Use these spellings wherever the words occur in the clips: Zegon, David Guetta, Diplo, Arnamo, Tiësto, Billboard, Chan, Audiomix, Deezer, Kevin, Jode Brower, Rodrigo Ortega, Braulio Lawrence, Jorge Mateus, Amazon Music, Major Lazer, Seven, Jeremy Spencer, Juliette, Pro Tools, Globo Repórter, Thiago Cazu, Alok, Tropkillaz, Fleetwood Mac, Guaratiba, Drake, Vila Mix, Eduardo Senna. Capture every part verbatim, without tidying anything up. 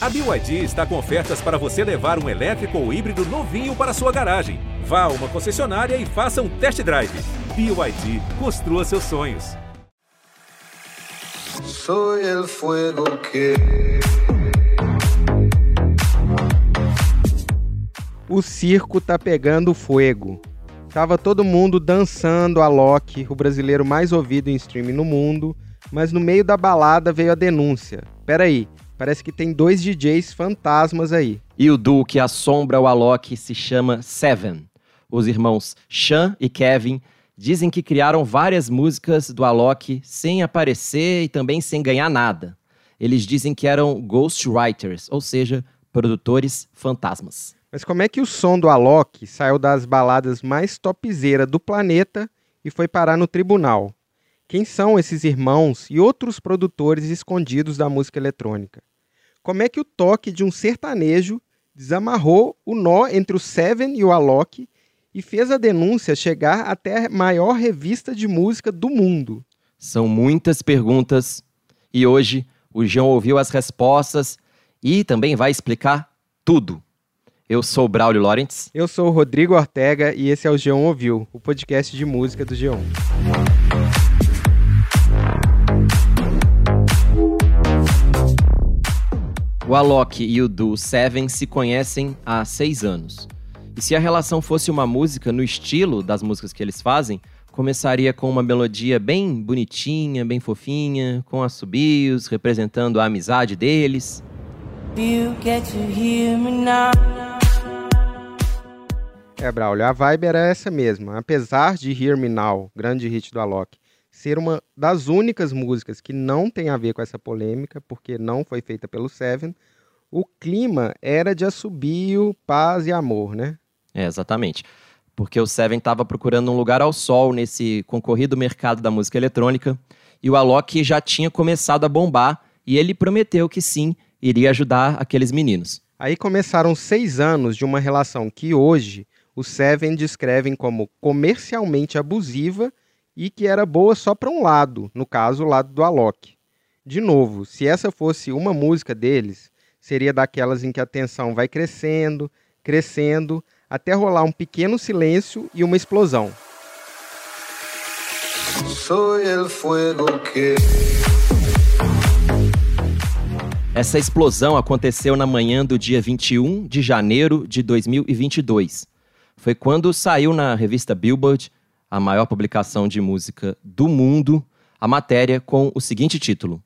A B Y D está com ofertas para você levar um elétrico ou híbrido novinho para sua garagem. Vá a uma concessionária e faça um test drive. B Y D, construa seus sonhos. Soy el fuego que... O circo tá pegando fogo. Tava todo mundo dançando Alok, o brasileiro mais ouvido em streaming no mundo, mas no meio da balada veio a denúncia. Peraí, parece que tem dois D Js fantasmas aí. E o duo que assombra o Alok se chama Seven. Os irmãos Chan e Kevin dizem que criaram várias músicas do Alok sem aparecer e também sem ganhar nada. Eles dizem que eram ghostwriters, ou seja, produtores fantasmas. Mas como é que o som do Alok saiu das baladas mais topzera do planeta e foi parar no tribunal? Quem são esses irmãos e outros produtores escondidos da música eletrônica? Como é que o toque de um sertanejo desamarrou o nó entre o Seven e o Alok e fez a denúncia chegar até a maior revista de música do mundo? São muitas perguntas e hoje o João ouviu as respostas e também vai explicar tudo. Eu sou o Braulio Lawrence. Eu sou o Rodrigo Ortega e esse é o G um Ouviu, o podcast de música do G um. O Alok e o duo Seven se conhecem há seis anos. E se a relação fosse uma música no estilo das músicas que eles fazem, começaria com uma melodia bem bonitinha, bem fofinha, com assobios, representando a amizade deles. You get to hear me now. É, Braulio, a vibe era essa mesma. Apesar de Hear Me Now, grande hit do Alok, ser uma das únicas músicas que não tem a ver com essa polêmica, porque não foi feita pelo Seven, o clima era de assobio, paz e amor, né? É, exatamente. Porque o Seven estava procurando um lugar ao sol nesse concorrido mercado da música eletrônica, e o Alok já tinha começado a bombar, e ele prometeu que sim, iria ajudar aqueles meninos. Aí começaram seis anos de uma relação que hoje o Seven descrevem como comercialmente abusiva e que era boa só para um lado, no caso, o lado do Alok. De novo, se essa fosse uma música deles, seria daquelas em que a tensão vai crescendo, crescendo, até rolar um pequeno silêncio e uma explosão. Soy el fuego que... Essa explosão aconteceu na manhã do dia vinte e um de janeiro de dois mil e vinte e dois. Foi quando saiu na revista Billboard, a maior publicação de música do mundo, a matéria com o seguinte título: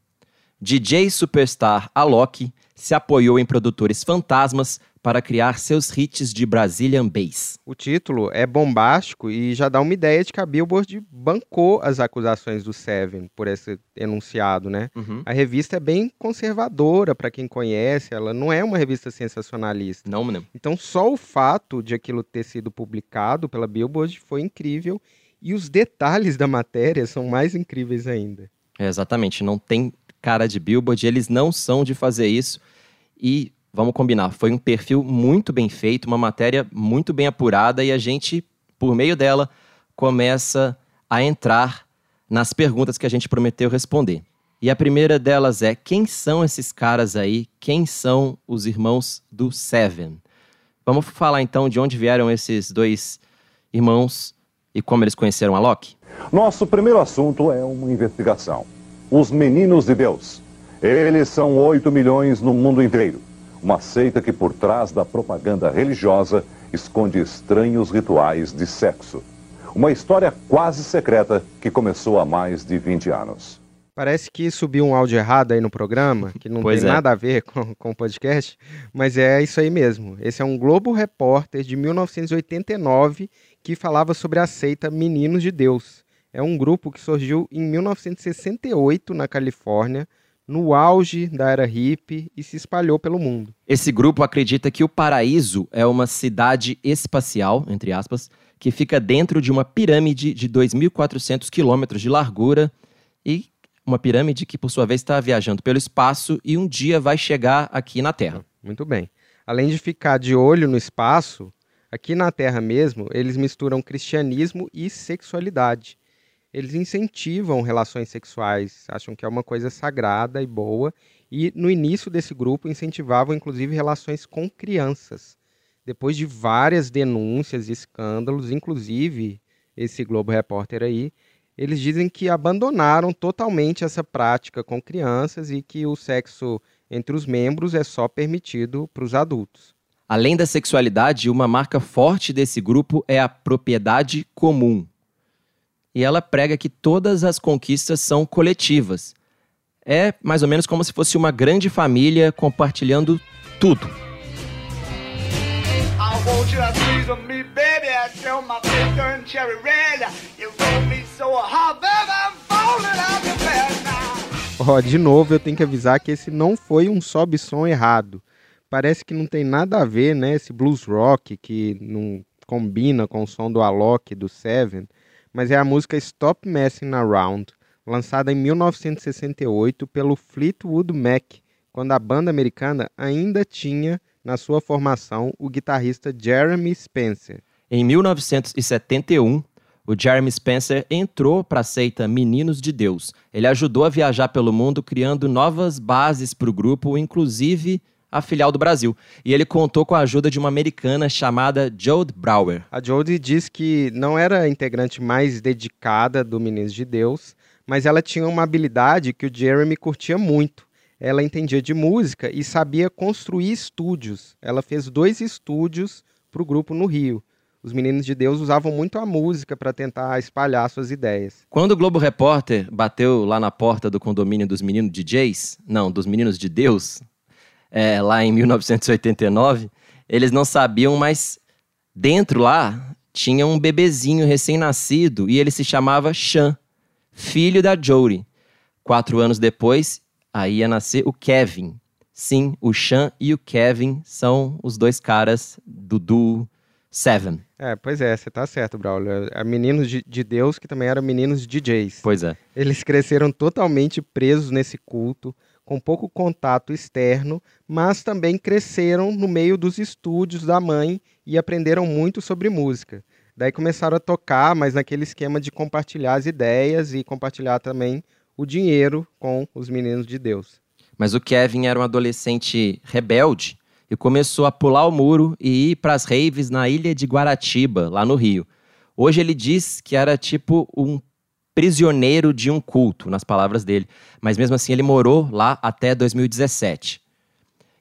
D J Superstar Alok se apoiou em produtores fantasmas para criar seus hits de Brazilian Bass. O título é bombástico e já dá uma ideia de que a Billboard bancou as acusações do Seven por esse enunciado, né? Uhum. A revista é bem conservadora, para quem conhece, ela não é uma revista sensacionalista. Não, não. Então só o fato de aquilo ter sido publicado pela Billboard foi incrível e os detalhes da matéria são mais incríveis ainda. É, exatamente, não tem cara de Billboard, eles não são de fazer isso e... Vamos combinar, foi um perfil muito bem feito, uma matéria muito bem apurada e a gente, por meio dela, começa a entrar nas perguntas que a gente prometeu responder. E a primeira delas é, quem são esses caras aí? Quem são os irmãos do Seven? Vamos falar então de onde vieram esses dois irmãos e como eles conheceram a Alok? Nosso primeiro assunto é uma investigação. Os Meninos de Deus. Eles são oito milhões no mundo inteiro. Uma seita que por trás da propaganda religiosa esconde estranhos rituais de sexo. Uma história quase secreta que começou há mais de vinte anos. Parece que subiu um áudio errado aí no programa, que não pois tem é. nada a ver com, com o podcast, mas é isso aí mesmo. Esse é um Globo Repórter de mil novecentos e oitenta e nove que falava sobre a seita Meninos de Deus. É um grupo que surgiu em mil novecentos e sessenta e oito na Califórnia, no auge da era hippie e se espalhou pelo mundo. Esse grupo acredita que o paraíso é uma cidade espacial, entre aspas, que fica dentro de uma pirâmide de dois mil e quatrocentos quilômetros de largura e uma pirâmide que, por sua vez, está viajando pelo espaço e um dia vai chegar aqui na Terra. Muito bem. Além de ficar de olho no espaço, aqui na Terra mesmo, eles misturam cristianismo e sexualidade. Eles incentivam relações sexuais, acham que é uma coisa sagrada e boa E no início desse grupo incentivavam inclusive relações com crianças. Depois de várias denúncias e escândalos, inclusive esse Globo Repórter aí, eles dizem que abandonaram totalmente essa prática com crianças e que o sexo entre os membros é só permitido para os adultos. Além da sexualidade, uma marca forte desse grupo é a propriedade comum. E ela prega que todas as conquistas são coletivas. É mais ou menos como se fosse uma grande família compartilhando tudo. Ó, oh, de novo eu tenho que avisar que esse não foi um sobe-som errado. Parece que não tem nada a ver, né? Esse blues rock que não combina com o som do Alok, do Seven, mas é a música Stop Messing Around, lançada em mil novecentos e sessenta e oito pelo Fleetwood Mac, quando a banda americana ainda tinha na sua formação o guitarrista Jeremy Spencer. Em mil novecentos e setenta e um, o Jeremy Spencer entrou para a seita Meninos de Deus. Ele ajudou a viajar pelo mundo, criando novas bases para o grupo, inclusive a filial do Brasil. E ele contou com a ajuda de uma americana chamada Jode Brower. A Jode diz que não era a integrante mais dedicada do Meninos de Deus, mas ela tinha uma habilidade que o Jeremy curtia muito. Ela entendia de música e sabia construir estúdios. Ela fez dois estúdios para o grupo no Rio. Os Meninos de Deus usavam muito a música para tentar espalhar suas ideias. Quando o Globo Repórter bateu lá na porta do condomínio dos meninos D Js, não, dos Meninos de Deus, é, lá em mil novecentos e oitenta e nove, eles não sabiam, mas dentro lá tinha um bebezinho recém-nascido e ele se chamava Chan, filho da Jode. Quatro anos depois, aí ia nascer o Kevin. Sim, o Chan e o Kevin são os dois caras do duo Seven. É, pois é, você tá certo, Braulio. A Meninos de Deus, que também eram Meninos D Js. Pois é. Eles cresceram totalmente presos nesse culto, com pouco contato externo, mas também cresceram no meio dos estúdios da mãe e aprenderam muito sobre música. Daí começaram a tocar, mas naquele esquema de compartilhar as ideias e compartilhar também o dinheiro com os Meninos de Deus. Mas o Kevin era um adolescente rebelde e começou a pular o muro e ir para as raves na ilha de Guaratiba, lá no Rio. Hoje ele diz que era tipo um prisioneiro de um culto, nas palavras dele. Mas mesmo assim ele morou lá até dois mil e dezessete.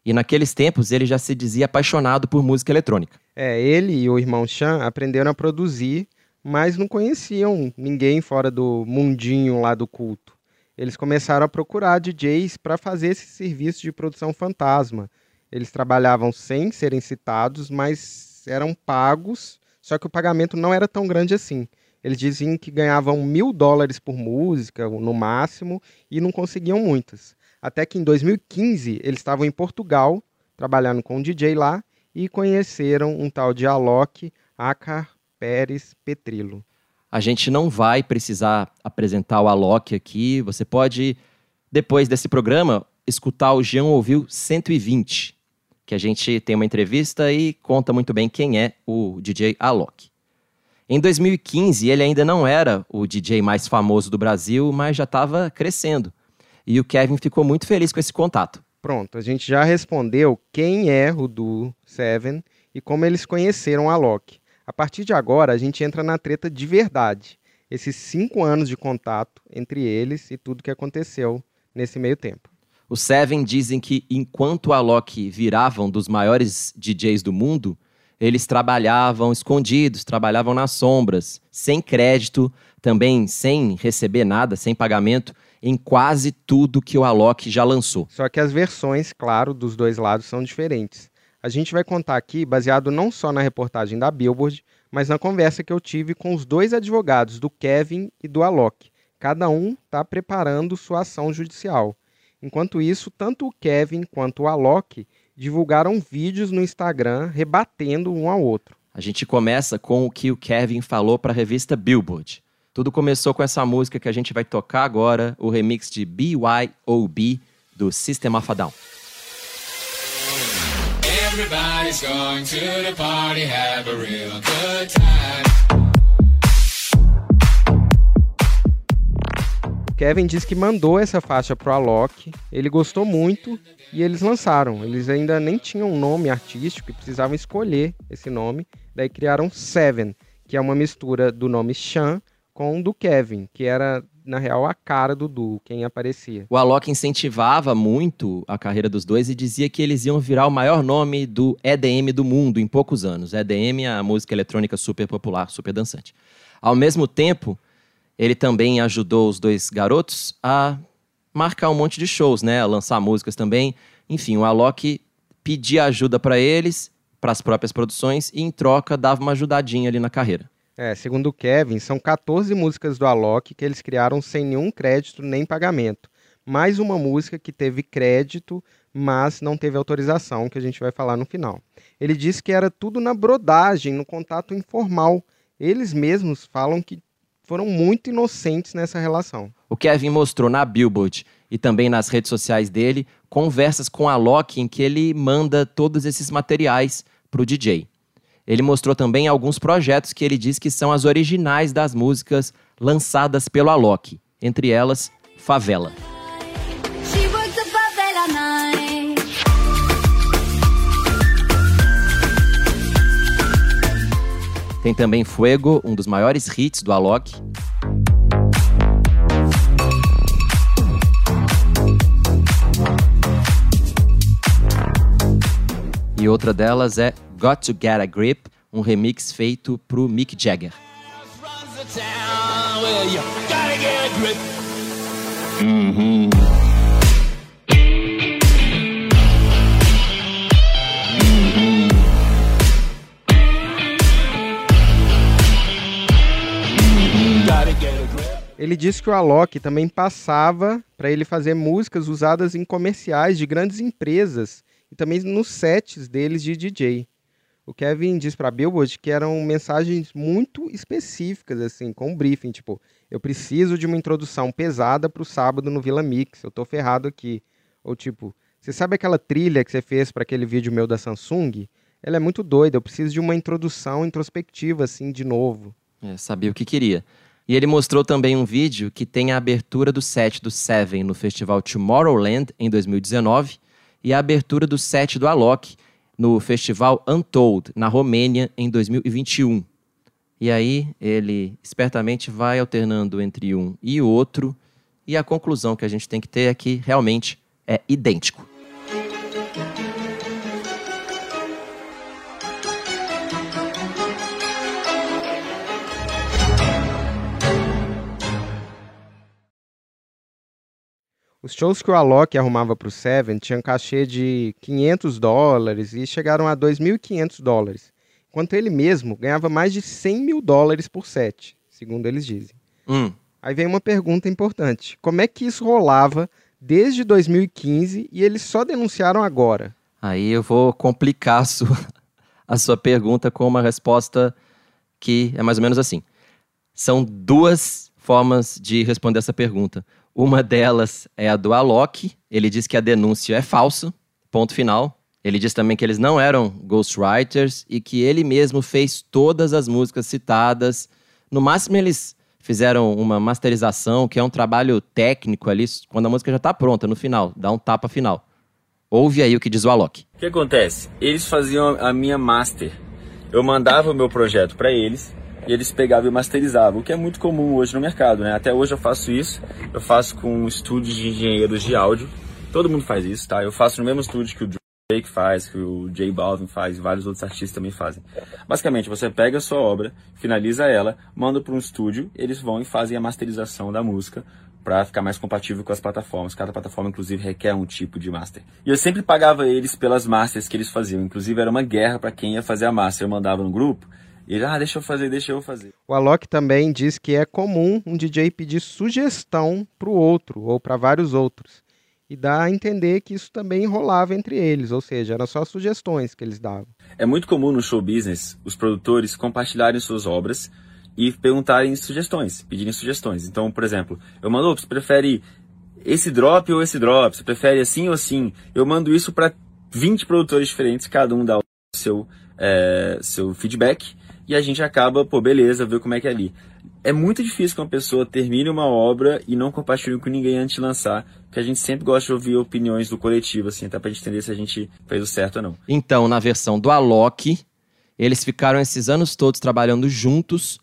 E naqueles tempos ele já se dizia apaixonado por música eletrônica. É, ele e o irmão Sean aprenderam a produzir, mas não conheciam ninguém fora do mundinho lá do culto. Eles começaram a procurar D Js para fazer esse serviço de produção fantasma. Eles trabalhavam sem serem citados, mas eram pagos, só que o pagamento não era tão grande assim. Eles diziam que ganhavam mil dólares por música, no máximo, e não conseguiam muitas. Até que em dois mil e quinze, eles estavam em Portugal, trabalhando com um D J lá, e conheceram um tal de Alok, Achkar Pérez Petrilo. A gente não vai precisar apresentar o Alok aqui. Você pode, depois desse programa, escutar o G um Ouviu cento e vinte, que a gente tem uma entrevista e conta muito bem quem é o D J Alok. Em dois mil e quinze, ele ainda não era o D J mais famoso do Brasil, mas já estava crescendo. E o Kevin ficou muito feliz com esse contato. Pronto, a gente já respondeu quem é o duo Seven e como eles conheceram a Alok. A partir de agora, a gente entra na treta de verdade. Esses cinco anos de contato entre eles e tudo que aconteceu nesse meio tempo. Os Seven dizem que enquanto a Alok viravam dos maiores D Js do mundo, eles trabalhavam escondidos, trabalhavam nas sombras, sem crédito, também sem receber nada, sem pagamento, em quase tudo que o Alok já lançou. Só que as versões, claro, dos dois lados são diferentes. A gente vai contar aqui, baseado não só na reportagem da Billboard, mas na conversa que eu tive com os dois advogados, do Kevin e do Alok. Cada um está preparando sua ação judicial. Enquanto isso, tanto o Kevin quanto o Alok divulgaram vídeos no Instagram rebatendo um ao outro. A gente começa com o que o Kevin falou para a revista Billboard. Tudo começou com essa música que a gente vai tocar agora, o remix de B Y O B do System of a Down. Everybody's going to the party, have a real good time. O Kevin diz que mandou essa faixa pro Alok Ele gostou muito e eles lançaram. Eles ainda nem tinham um nome artístico e precisavam escolher esse nome. Daí criaram Seven, que é uma mistura do nome Chan com o do Kevin, que era, na real, a cara do duo, quem aparecia. O Alok incentivava muito a carreira dos dois e dizia que eles iam virar o maior nome do E D M do mundo em poucos anos. E D M é a música eletrônica super popular, super dançante. Ao mesmo tempo, ele também ajudou os dois garotos a marcar um monte de shows, né? A lançar músicas também. Enfim, o Alok pedia ajuda para eles, para as próprias produções, e em troca dava uma ajudadinha ali na carreira. É, segundo o Kevin, são catorze músicas do Alok que eles criaram sem nenhum crédito nem pagamento. Mais uma música que teve crédito, mas não teve autorização, que a gente vai falar no final. Ele disse que era tudo na brodagem, no contato informal. Eles mesmos falam que foram muito inocentes nessa relação. O Kevin mostrou na Billboard e também nas redes sociais dele conversas com a Alok em que ele manda todos esses materiais para o D J. Ele mostrou também alguns projetos que ele diz que são as originais das músicas lançadas pelo Alok, entre elas Favela. Tem também Fuego, um dos maiores hits do Alok. E outra delas é Got to Get a Grip, um remix feito pro Mick Jagger. Uhum. Ele disse que o Alok também passava para ele fazer músicas usadas em comerciais de grandes empresas e também nos sets deles de D J. O Kevin diz para a Billboard que eram mensagens muito específicas, assim, com um briefing, tipo, eu preciso de uma introdução pesada para o sábado no Vila Mix, eu tô ferrado aqui. Ou tipo, você sabe aquela trilha que você fez para aquele vídeo meu da Samsung? Ela é muito doida, eu preciso de uma introdução introspectiva, assim, de novo. É, sabia o que queria. E ele mostrou também um vídeo que tem a abertura do set do Seven no festival Tomorrowland, em dois mil e dezenove, e a abertura do set do Alok no festival Untold, na Romênia, em dois mil e vinte e um. E aí ele espertamente vai alternando entre um e o outro, e a conclusão que a gente tem que ter é que realmente é idêntico. Os shows que o Alok arrumava para o Seven tinham cachê de quinhentos dólares e chegaram a dois mil e quinhentos dólares, enquanto ele mesmo ganhava mais de cem mil dólares por set, segundo eles dizem. Hum. Aí vem uma pergunta importante. Como é que isso rolava desde dois mil e quinze e eles só denunciaram agora? Aí eu vou complicar a sua, a sua pergunta com uma resposta que é mais ou menos assim. São duas formas de responder essa pergunta. Uma delas é a do Alok, ele diz que a denúncia é falsa, ponto final. Ele diz também que eles não eram ghostwriters e que ele mesmo fez todas as músicas citadas. No máximo eles fizeram uma masterização, que é um trabalho técnico ali, quando a música já está pronta, no final, dá um tapa final. Ouve aí o que diz o Alok. O que acontece? Eles faziam a minha master. Eu mandava o meu projeto para eles. E eles pegavam e masterizavam, o que é muito comum hoje no mercado, né? Até hoje eu faço isso, eu faço com estúdios de engenheiros de áudio. Todo mundo faz isso, tá? Eu faço no mesmo estúdio que o Drake faz, que o J Balvin faz, vários outros artistas também fazem. Basicamente, você pega a sua obra, finaliza ela, manda para um estúdio, eles vão e fazem a masterização da música para ficar mais compatível com as plataformas. Cada plataforma, inclusive, requer um tipo de master. E eu sempre pagava eles pelas masters que eles faziam. Inclusive, era uma guerra para quem ia fazer a master. Eu mandava no grupo. Ele, ah, deixa eu fazer, deixa eu fazer. O Alok também diz que é comum um D J pedir sugestão para o outro ou para vários outros. E dá a entender que isso também rolava entre eles, ou seja, eram só sugestões que eles davam. É muito comum no show business os produtores compartilharem suas obras e perguntarem sugestões, pedirem sugestões. Então, por exemplo, eu mando, você prefere esse drop ou esse drop? Você prefere assim ou assim? Eu mando isso para vinte produtores diferentes, cada um dá o seu, é, seu feedback. E a gente acaba, pô, beleza, ver como é que é ali. é muito difícil que uma pessoa termine uma obra e não compartilhe com ninguém antes de lançar, porque a gente sempre gosta de ouvir opiniões do coletivo, assim, até pra gente entender se a gente fez o certo ou não. Então, na versão do Alok, eles ficaram esses anos todos trabalhando juntos,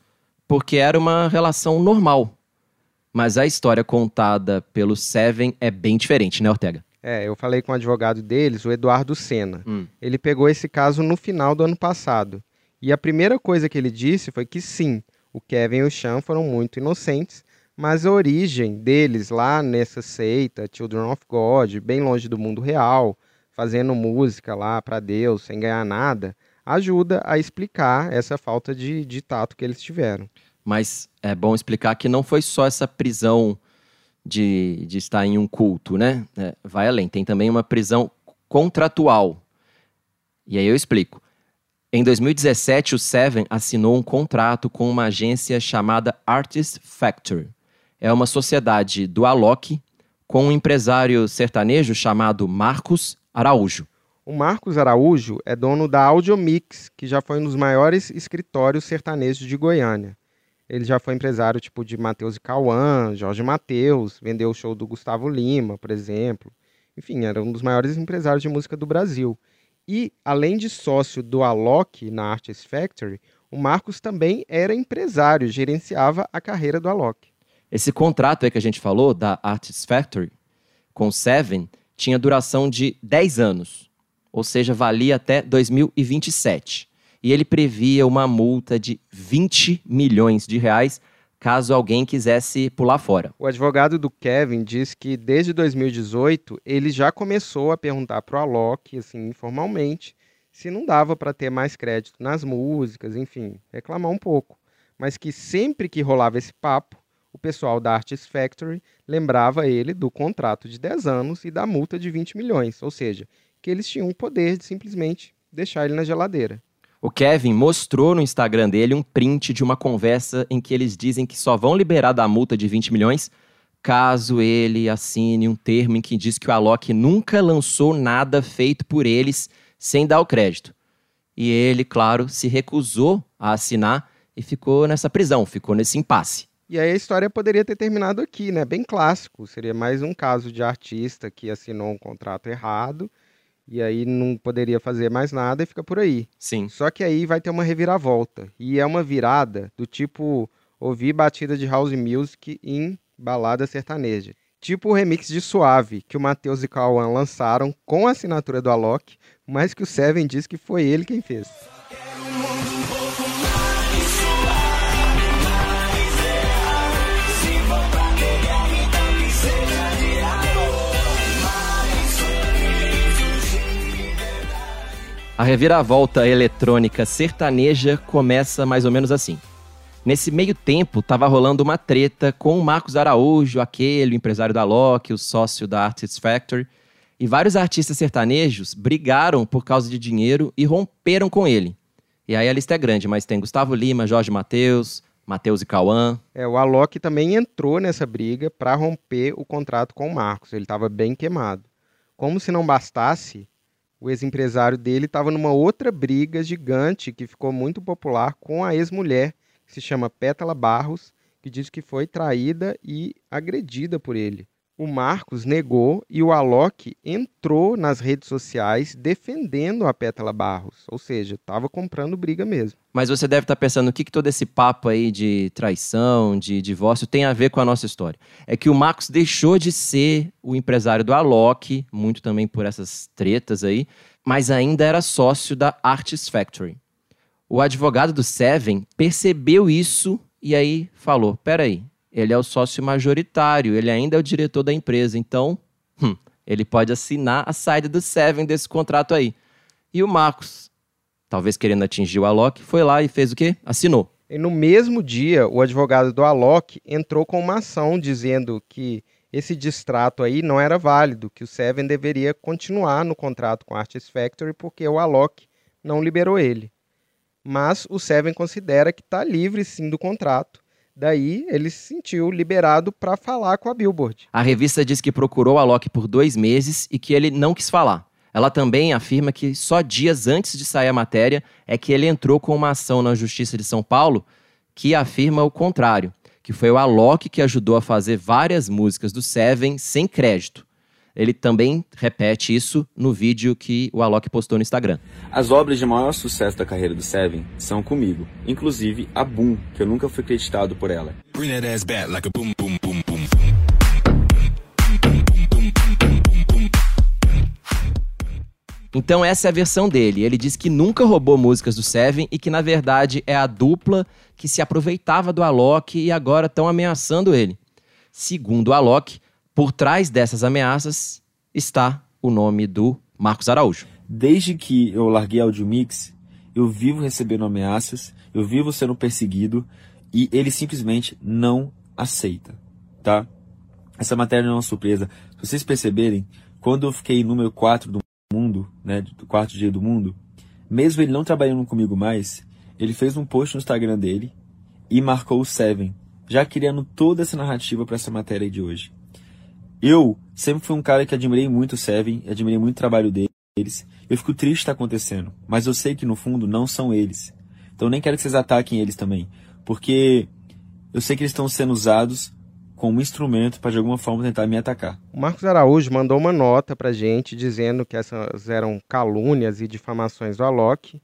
porque era uma relação normal. Mas a história contada pelo Seven é bem diferente, né, Ortega? É, eu falei com o advogado deles, o Eduardo Senna. Hum. Ele pegou esse caso no final do ano passado. E a primeira coisa que ele disse foi que sim, o Kevin e o Sean foram muito inocentes, mas a origem deles lá nessa seita, Children of God, bem longe do mundo real, fazendo música lá para Deus, sem ganhar nada, ajuda a explicar essa falta de, de tato que eles tiveram. Mas é bom explicar que não foi só essa prisão de, de estar em um culto, né? É, vai além, tem também uma prisão contratual. E aí eu explico. Em dois mil e dezessete, o Seven assinou um contrato com uma agência chamada Artist Factor. É uma sociedade do Alok com um empresário sertanejo chamado Marcos Araújo. O Marcos Araújo é dono da Audiomix, que já foi um dos maiores escritórios sertanejos de Goiânia. Ele já foi empresário tipo de Matheus e Kauan, Jorge Mateus, vendeu o show do Gusttavo Lima, por exemplo. Enfim, era um dos maiores empresários de música do Brasil. E, além de sócio do Alok na Artist Factory, o Marcos também era empresário, gerenciava a carreira do Alok. Esse contrato aí que a gente falou, da Artist Factory, com Seven, tinha duração de dez anos, ou seja, valia até dois mil e vinte e sete. E ele previa uma multa de vinte milhões de reais caso alguém quisesse pular fora. O advogado do Kevin diz que desde dois mil e dezoito ele já começou a perguntar para o Alok, assim, informalmente, se não dava para ter mais crédito nas músicas, enfim, reclamar um pouco. Mas que sempre que rolava esse papo, o pessoal da Artist Factory lembrava ele do contrato de dez anos e da multa de vinte milhões, ou seja, que eles tinham o poder de simplesmente deixar ele na geladeira. O Kevin mostrou no Instagram dele um print de uma conversa em que eles dizem que só vão liberar da multa de vinte milhões caso ele assine um termo em que diz que o Alok nunca lançou nada feito por eles sem dar o crédito. E ele, claro, se recusou a assinar e ficou nessa prisão, ficou nesse impasse. E aí a história poderia ter terminado aqui, né? Bem clássico. Seria mais um caso de artista que assinou um contrato errado e aí não poderia fazer mais nada e fica por aí. Sim. Só que aí vai ter uma reviravolta. E é uma virada do tipo ouvir batida de house music em balada sertaneja. Tipo o remix de Suave, que o Matheus e Kauan lançaram com a assinatura do Alok, mas que o Seven diz que foi ele quem fez. A reviravolta eletrônica sertaneja começa mais ou menos assim. Nesse meio tempo, estava rolando uma treta com o Marcos Araújo, aquele empresário da Alok, o sócio da Artist Factory, e vários artistas sertanejos brigaram por causa de dinheiro e romperam com ele. E aí a lista é grande, mas tem Gusttavo Lima, Jorge Mateus, Matheus e Kauan. É, o Alok também entrou nessa briga para romper o contrato com o Marcos, ele estava bem queimado. Como se não bastasse, o ex-empresário dele estava numa outra briga gigante que ficou muito popular com a ex-mulher, que se chama Pétala Barros, que diz que foi traída e agredida por ele. O Marcos negou e o Alok entrou nas redes sociais defendendo a Pétala Barros, ou seja, estava comprando briga mesmo. Mas você deve estar pensando, o que, que todo esse papo aí de traição, de divórcio, tem a ver com a nossa história? É que o Marcos deixou de ser o empresário do Alok, muito também por essas tretas aí, mas ainda era sócio da Artist Factory. O advogado do Seven percebeu isso e aí falou, peraí, ele é o sócio majoritário, ele ainda é o diretor da empresa, então hum, ele pode assinar a saída do Seven desse contrato aí. E o Marcos, talvez querendo atingir o Alok, foi lá e fez o quê? Assinou. E no mesmo dia, o advogado do Alok entrou com uma ação dizendo que esse distrato aí não era válido, que o Seven deveria continuar no contrato com a Artist Factory porque o Alok não liberou ele. Mas o Seven considera que está livre sim do contrato. Daí, ele se sentiu liberado para falar com a Billboard. A revista diz que procurou a Alok por dois meses e que ele não quis falar. Ela também afirma que só dias antes de sair a matéria é que ele entrou com uma ação na Justiça de São Paulo que afirma o contrário, que foi o Alok que ajudou a fazer várias músicas do Seven sem crédito. Ele também repete isso no vídeo que o Alok postou no Instagram. As obras de maior sucesso da carreira do Seven são comigo, inclusive a Boom, que eu nunca fui creditado por ela. Então essa é a versão dele. Ele diz que nunca roubou músicas do Seven e que na verdade é a dupla que se aproveitava do Alok e agora estão ameaçando ele. Segundo o Alok, por trás dessas ameaças está o nome do Marcos Araújo. Desde que eu larguei a Audiomix, eu vivo recebendo ameaças, eu vivo sendo perseguido e ele simplesmente não aceita, tá? Essa matéria não é uma surpresa. Se vocês perceberem, quando eu fiquei número quatro do mundo, né, do quarto dia do mundo, mesmo ele não trabalhando comigo mais, ele fez um post no Instagram dele e marcou o Seven, já criando toda essa narrativa para essa matéria de hoje. Eu sempre fui um cara que admirei muito o Seven, admirei muito o trabalho deles. Eu fico triste que está acontecendo, mas eu sei que no fundo não são eles. Então nem quero que vocês ataquem eles também, porque eu sei que eles estão sendo usados como instrumento para de alguma forma tentar me atacar. O Marcos Araújo mandou uma nota pra gente dizendo que essas eram calúnias e difamações do Alok.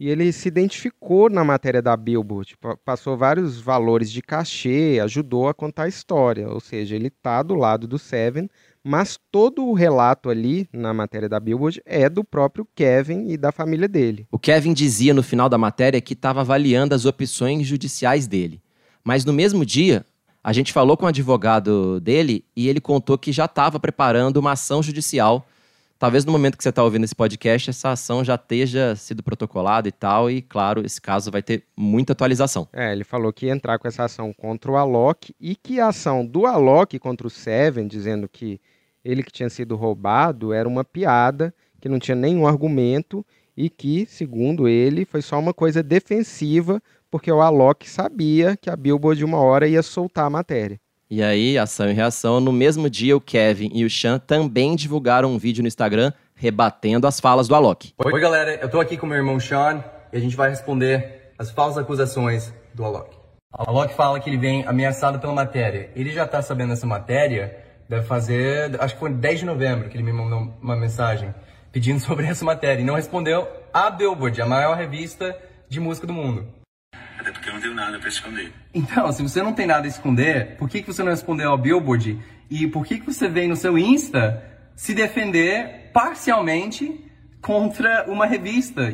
E ele se identificou na matéria da Billboard, passou vários valores de cachê, ajudou a contar a história, ou seja, ele está do lado do Seven, mas todo o relato ali na matéria da Billboard é do próprio Kevin e da família dele. O Kevin dizia no final da matéria que estava avaliando as opções judiciais dele, mas no mesmo dia a gente falou com o advogado dele e ele contou que já estava preparando uma ação judicial. Talvez no momento que você está ouvindo esse podcast, essa ação já esteja sido protocolada e tal. E, claro, esse caso vai ter muita atualização. É, ele falou que ia entrar com essa ação contra o Alok e que a ação do Alok contra o Seven, dizendo que ele que tinha sido roubado, era uma piada, que não tinha nenhum argumento e que, segundo ele, foi só uma coisa defensiva, porque o Alok sabia que a Billboard de uma hora ia soltar a matéria. E aí, ação e reação, no mesmo dia o Kevin e o Chan também divulgaram um vídeo no Instagram rebatendo as falas do Alok. Oi galera, eu tô aqui com meu irmão Sean e a gente vai responder as falsas acusações do Alok. O Alok fala que ele vem ameaçado pela matéria. Ele já tá sabendo essa matéria, deve fazer, acho que foi dez de novembro que ele me mandou uma mensagem pedindo sobre essa matéria e não respondeu a Billboard, a maior revista de música do mundo. Até porque eu não tenho nada pra esconder. Então, se você não tem nada a esconder, por que, que você não respondeu ao Billboard? E por que, que você vem no seu Insta se defender parcialmente contra uma revista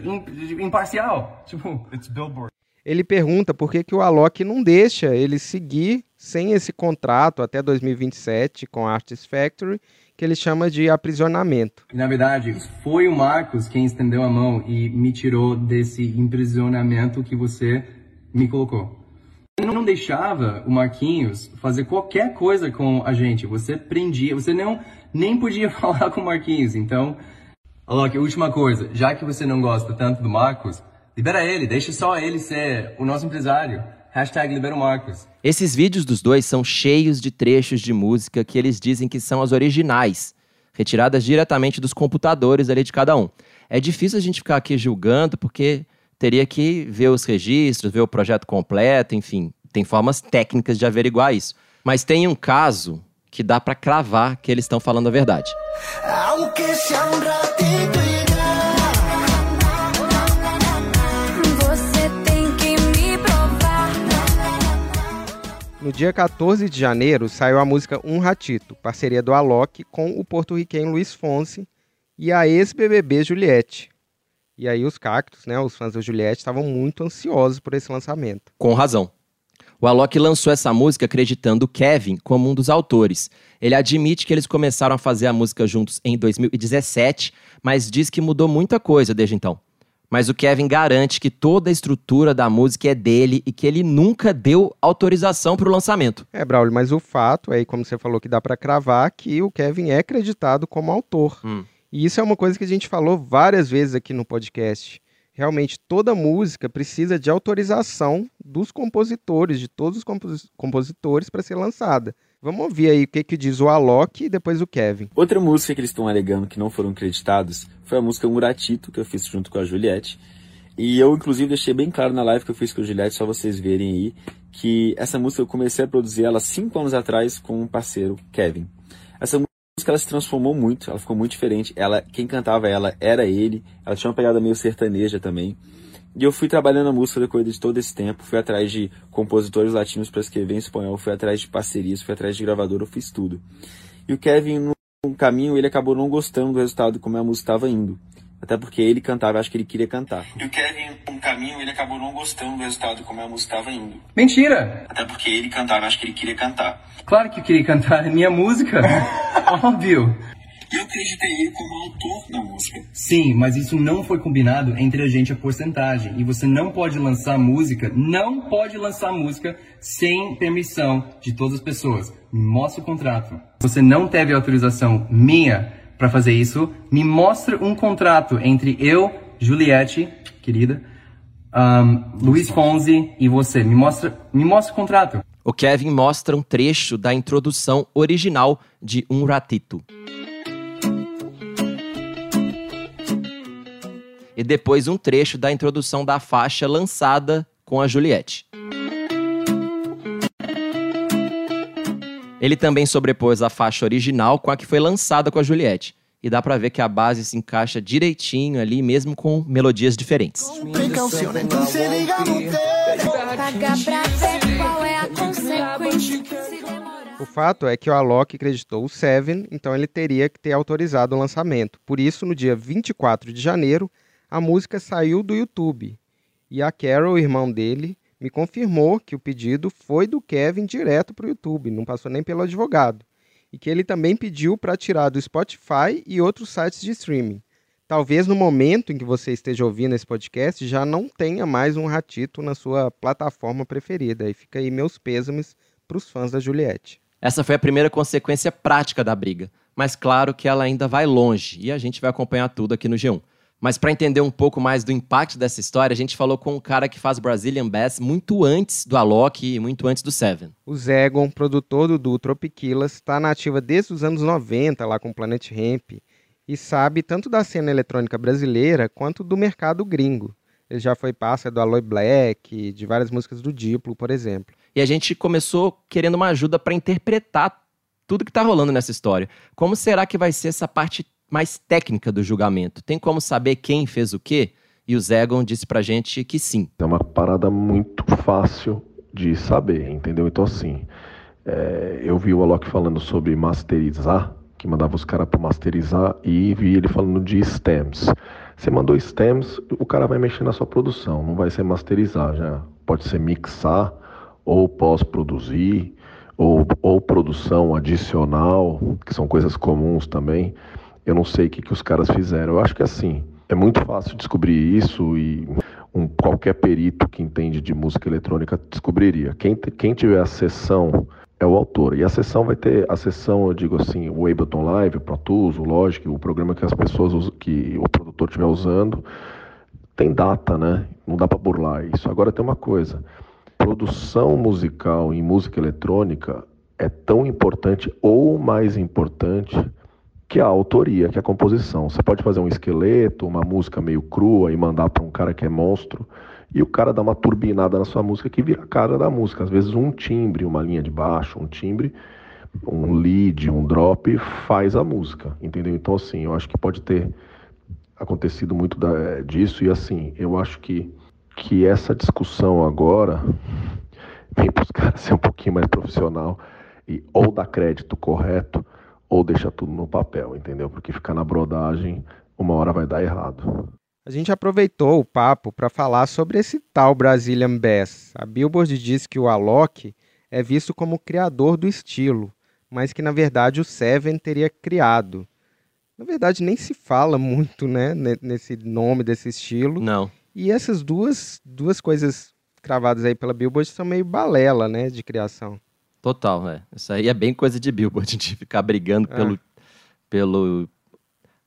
imparcial? Tipo, it's Billboard. Ele pergunta por que, que o Alok não deixa ele seguir sem esse contrato até dois mil e vinte e sete com a Artist Factor, que ele chama de aprisionamento. Na verdade, foi o Marcos quem estendeu a mão e me tirou desse aprisionamento que você me colocou. Eu não deixava o Marquinhos fazer qualquer coisa com a gente. Você prendia, você não, nem podia falar com o Marquinhos. Então, Alok, última coisa. Já que você não gosta tanto do Marcos, libera ele, deixa só ele ser o nosso empresário. Hashtag libera o Marcos. Esses vídeos dos dois são cheios de trechos de música que eles dizem que são as originais, retiradas diretamente dos computadores ali de cada um. É difícil a gente ficar aqui julgando, porque teria que ver os registros, ver o projeto completo, enfim. Tem formas técnicas de averiguar isso. Mas tem um caso que dá pra cravar que eles estão falando a verdade. No dia quatorze de janeiro saiu a música Um Ratito, parceria do Alok com o porto-riquenho Luis Fonsi e a ex-B B B Juliette. E aí os cactos, né, os fãs da Juliette, estavam muito ansiosos por esse lançamento. Com razão. O Alok lançou essa música acreditando o Kevin como um dos autores. Ele admite que eles começaram a fazer a música juntos em dois mil e dezessete, mas diz que mudou muita coisa desde então. Mas o Kevin garante que toda a estrutura da música é dele e que ele nunca deu autorização para o lançamento. É, Braulio, mas o fato, aí como você falou que dá para cravar, que o Kevin é acreditado como autor. Hum. E isso é uma coisa que a gente falou várias vezes aqui no podcast. Realmente, toda música precisa de autorização dos compositores, de todos os compos- compositores para ser lançada. Vamos ouvir aí o que, que diz o Alok e depois o Kevin. Outra música que eles estão alegando que não foram creditados foi a música Um Ratito, que eu fiz junto com a Juliette. E eu, inclusive, deixei bem claro na live que eu fiz com o Juliette, só vocês verem aí, que essa música eu comecei a produzir ela cinco anos atrás com um parceiro, Kevin. Essa música ela se transformou muito, ela ficou muito diferente. Ela, quem cantava ela era ele, ela tinha uma pegada meio sertaneja também. E eu fui trabalhando a música decorrida de todo esse tempo, fui atrás de compositores latinos para escrever em espanhol, fui atrás de parcerias, fui atrás de gravadora, eu fiz tudo. E o Kevin, no caminho, ele acabou não gostando do resultado como a música estava indo. Até porque ele cantava, acho que ele queria cantar. E o Kevin, um caminho, ele acabou não gostando do resultado como a música estava indo. Mentira! Até porque ele cantava, acho que ele queria cantar. Claro que eu queria cantar, é minha música. Óbvio. Eu acreditei ele como autor da música. Sim, mas isso não foi combinado entre a gente a porcentagem. E você não pode lançar música, não pode lançar música sem permissão de todas as pessoas. Me mostra o contrato. Você não teve autorização minha para fazer isso, me mostra um contrato entre eu, Juliette, querida, um, Luis Fonsi e você. Me mostra, me mostra o contrato. O Kevin mostra um trecho da introdução original de Um Ratito. E depois um trecho da introdução da faixa lançada com a Juliette. Ele também sobrepôs a faixa original com a que foi lançada com a Juliette. E dá pra ver que a base se encaixa direitinho ali, mesmo com melodias diferentes. O fato é que o Alok acreditou o Seven, então ele teria que ter autorizado o lançamento. Por isso, no dia vinte e quatro de janeiro, a música saiu do YouTube. E a Carol, o irmão dele, me confirmou que o pedido foi do Kevin direto para o YouTube, não passou nem pelo advogado, e que ele também pediu para tirar do Spotify e outros sites de streaming. Talvez no momento em que você esteja ouvindo esse podcast já não tenha mais Um Ratito na sua plataforma preferida, e fica aí meus pêsames para os fãs da Juliette. Essa foi a primeira consequência prática da briga, mas claro que ela ainda vai longe, e a gente vai acompanhar tudo aqui no G um. Mas para entender um pouco mais do impacto dessa história, a gente falou com um cara que faz Brazilian Bass muito antes do Alok e muito antes do Seven. O Zegon, produtor do duo Tropkillaz, está na ativa desde os anos noventa lá com o Planet Hemp e sabe tanto da cena eletrônica brasileira quanto do mercado gringo. Ele já foi parceiro do Aloe Black, de várias músicas do Diplo, por exemplo. E a gente começou querendo uma ajuda para interpretar tudo que está rolando nessa história. Como será que vai ser essa parte mais técnica do julgamento? Tem como saber quem fez o quê? E o Zegon disse pra gente que sim. É uma parada muito fácil de saber, entendeu? Então assim, é, eu vi o Alok falando sobre masterizar, que mandava os caras pra masterizar, e vi ele falando de stems. Você mandou stems, o cara vai mexer na sua produção, não vai ser masterizar, já pode ser mixar, ou pós-produzir, ou, ou produção adicional, que são coisas comuns também. Eu não sei o que, que os caras fizeram. Eu acho que assim, é muito fácil descobrir isso e um, qualquer perito que entende de música eletrônica descobriria. Quem, quem tiver a sessão é o autor. E a sessão vai ter, a sessão, eu digo assim, o Ableton Live, o Pro Tools, o Logic, o programa que as pessoas usam, que o produtor estiver usando, tem data, né? Não dá para burlar isso. Agora tem uma coisa, produção musical em música eletrônica é tão importante ou mais importante que a autoria, que a composição. Você pode fazer um esqueleto, uma música meio crua e mandar para um cara que é monstro e o cara dá uma turbinada na sua música que vira a cara da música. Às vezes um timbre, uma linha de baixo, um timbre, um lead, um drop faz a música, entendeu? Então assim, eu acho que pode ter acontecido muito da, disso e assim, eu acho que, que essa discussão agora vem para os caras ser um pouquinho mais profissional e ou dar crédito correto ou deixar tudo no papel, entendeu? Porque ficar na brodagem, uma hora vai dar errado. A gente aproveitou o papo para falar sobre esse tal Brazilian Bass. A Billboard diz que o Alok é visto como criador do estilo, mas que, na verdade, o Seven teria criado. Na verdade, nem se fala muito, né, nesse nome desse estilo. Não. E essas duas, duas coisas cravadas aí pela Billboard são meio balela, né, de criação. Total, né? Isso aí é bem coisa de Billboard, de ficar brigando é. pelo, pelo,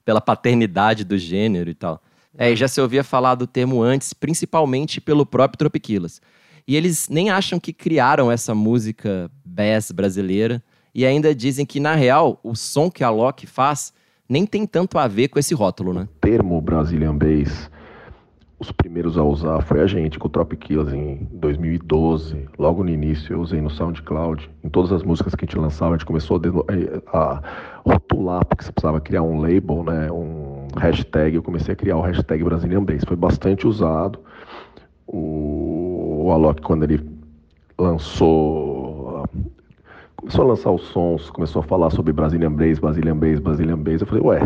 pela paternidade do gênero e tal. É, e já se ouvia falar do termo antes, principalmente pelo próprio Tropkillaz. E eles nem acham que criaram essa música bass brasileira e ainda dizem que, na real, o som que a Alok faz nem tem tanto a ver com esse rótulo, né? O termo Brazilian Bass Os primeiros a usar foi a gente, com o Tropkillaz em dois mil e doze. Logo no início eu usei no SoundCloud. Em todas as músicas que a gente lançava, a gente começou a, a rotular, porque você precisava criar um label, né, um hashtag. Eu comecei a criar o hashtag Brazilian Bass. Foi bastante usado. O, o Alok, quando ele lançou... Começou a lançar os sons, começou a falar sobre Brazilian Bass, Brazilian Bass, Brazilian Bass. Eu falei, ué...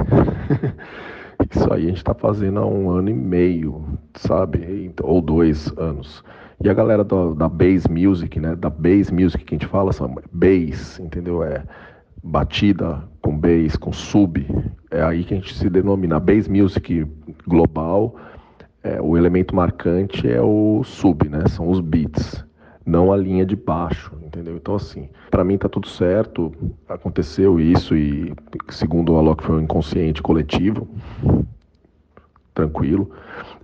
Isso aí a gente está fazendo há um ano e meio, sabe? Ou dois anos. E a galera do, da bass music, né? Da bass music que a gente fala, são bass, entendeu? É batida com bass, com sub. É aí que a gente se denomina. A bass music global, é, o elemento marcante é o sub, né? São os beats, não a linha de baixo, entendeu? Então, assim, para mim tá tudo certo, aconteceu isso e, segundo o Alok, foi um inconsciente coletivo, tranquilo.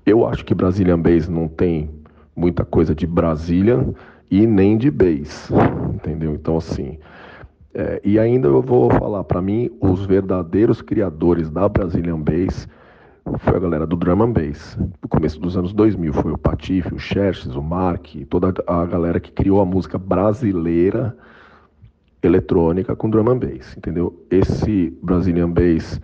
Eu acho que Brazilian Bass não tem muita coisa de Brazilian e nem de Bass, entendeu? Então, assim, é, e ainda eu vou falar, para mim, os verdadeiros criadores da Brazilian Bass foi a galera do Drum and Bass, no começo dos anos dois mil, foi o Patife, o Xerxes, o Mark, toda a galera que criou a música brasileira eletrônica com Drum and Bass, entendeu? Esse Brazilian Bass,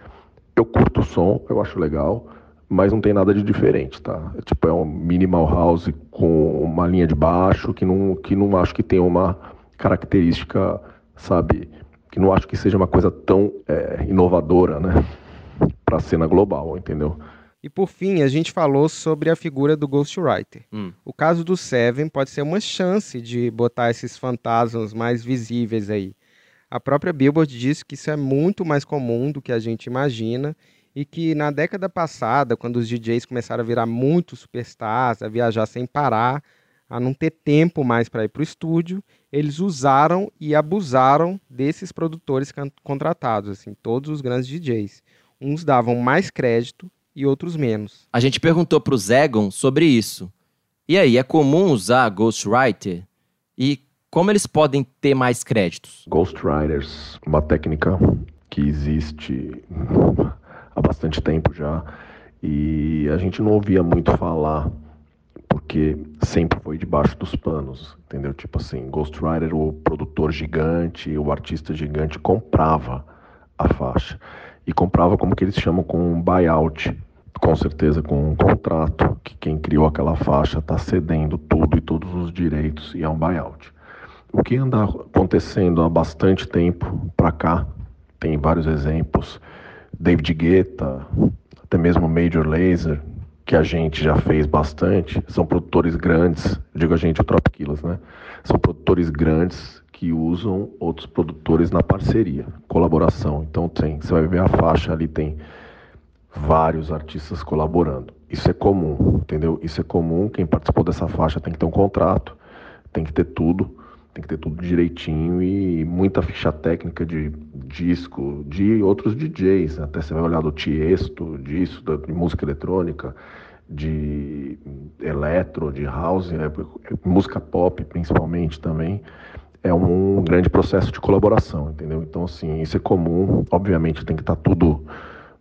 eu curto o som, eu acho legal, mas não tem nada de diferente, tá? É tipo, é um minimal house com uma linha de baixo, que não, que não acho que tenha uma característica, sabe, que não acho que seja uma coisa tão é, inovadora, né? Para a cena global, entendeu? E por fim, a gente falou sobre a figura do ghostwriter. Hum. O caso do Seven pode ser uma chance de botar esses fantasmas mais visíveis aí. A própria Billboard disse que isso é muito mais comum do que a gente imagina e que na década passada, quando os D Js começaram a virar muito superstars, a viajar sem parar, a não ter tempo mais para ir para o estúdio, eles usaram e abusaram desses produtores contratados, assim, todos os grandes D Js. Uns davam mais crédito e outros menos. A gente perguntou pro Zegon sobre isso. E aí, é comum usar ghostwriter? E como eles podem ter mais créditos? Ghostwriters, uma técnica que existe há bastante tempo já. E a gente não ouvia muito falar, porque sempre foi debaixo dos panos, entendeu? Tipo assim, ghostwriter, o produtor gigante, o artista gigante comprava a faixa. E comprava como que eles chamam com um buyout, com certeza com um contrato, que quem criou aquela faixa está cedendo tudo e todos os direitos, e é um buyout. O que anda acontecendo há bastante tempo para cá, tem vários exemplos, David Guetta, até mesmo Major Lazer, que a gente já fez bastante, são produtores grandes, digo a gente, o Tropkillaz, né? São produtores grandes que usam outros produtores na parceria, colaboração. Então tem, você vai ver a faixa ali, tem vários artistas colaborando. Isso é comum, entendeu? Isso é comum, quem participou dessa faixa tem que ter um contrato, tem que ter tudo, tem que ter tudo direitinho e muita ficha técnica de disco, de outros D Js, até você vai olhar do Tiesto, disso, de música eletrônica, de eletro, de house, né? Música pop principalmente também. É um grande processo de colaboração, entendeu? Então, assim, isso é comum. Obviamente, tem que estar tudo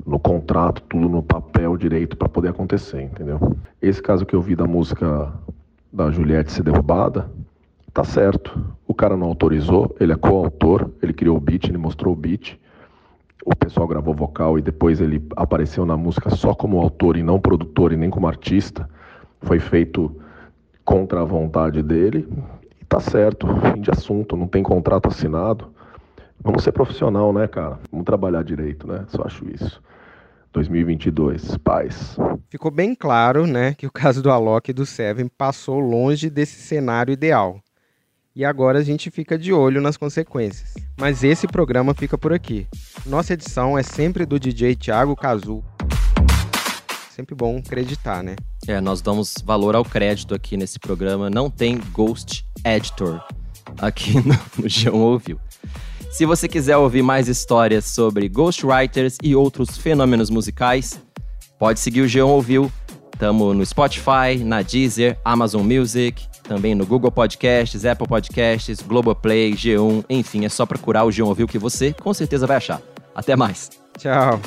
no contrato, tudo no papel direito para poder acontecer, entendeu? Esse caso que eu vi da música da Juliette ser derrubada, tá certo. O cara não autorizou, ele é coautor, ele criou o beat, ele mostrou o beat. O pessoal gravou vocal e depois ele apareceu na música só como autor e não produtor e nem como artista. Foi feito contra a vontade dele. Tá certo, fim de assunto, não tem contrato assinado. Vamos ser profissional, né, cara? Vamos trabalhar direito, né? Só acho isso. dois mil e vinte e dois, paz. Ficou bem claro, né, que o caso do Alok e do Seven passou longe desse cenário ideal. E agora a gente fica de olho nas consequências. Mas esse programa fica por aqui. Nossa edição é sempre do D J Thiago Cazu. Sempre bom acreditar, né? É, nós damos valor ao crédito aqui nesse programa. Não tem Ghost Editor aqui no G um Ouviu. Se você quiser ouvir mais histórias sobre ghostwriters e outros fenômenos musicais, pode seguir o G um Ouviu. Tamo no Spotify, na Deezer, Amazon Music, também no Google Podcasts, Apple Podcasts, Globoplay, G um. Enfim, é só procurar o G um Ouviu que você com certeza vai achar. Até mais. Tchau.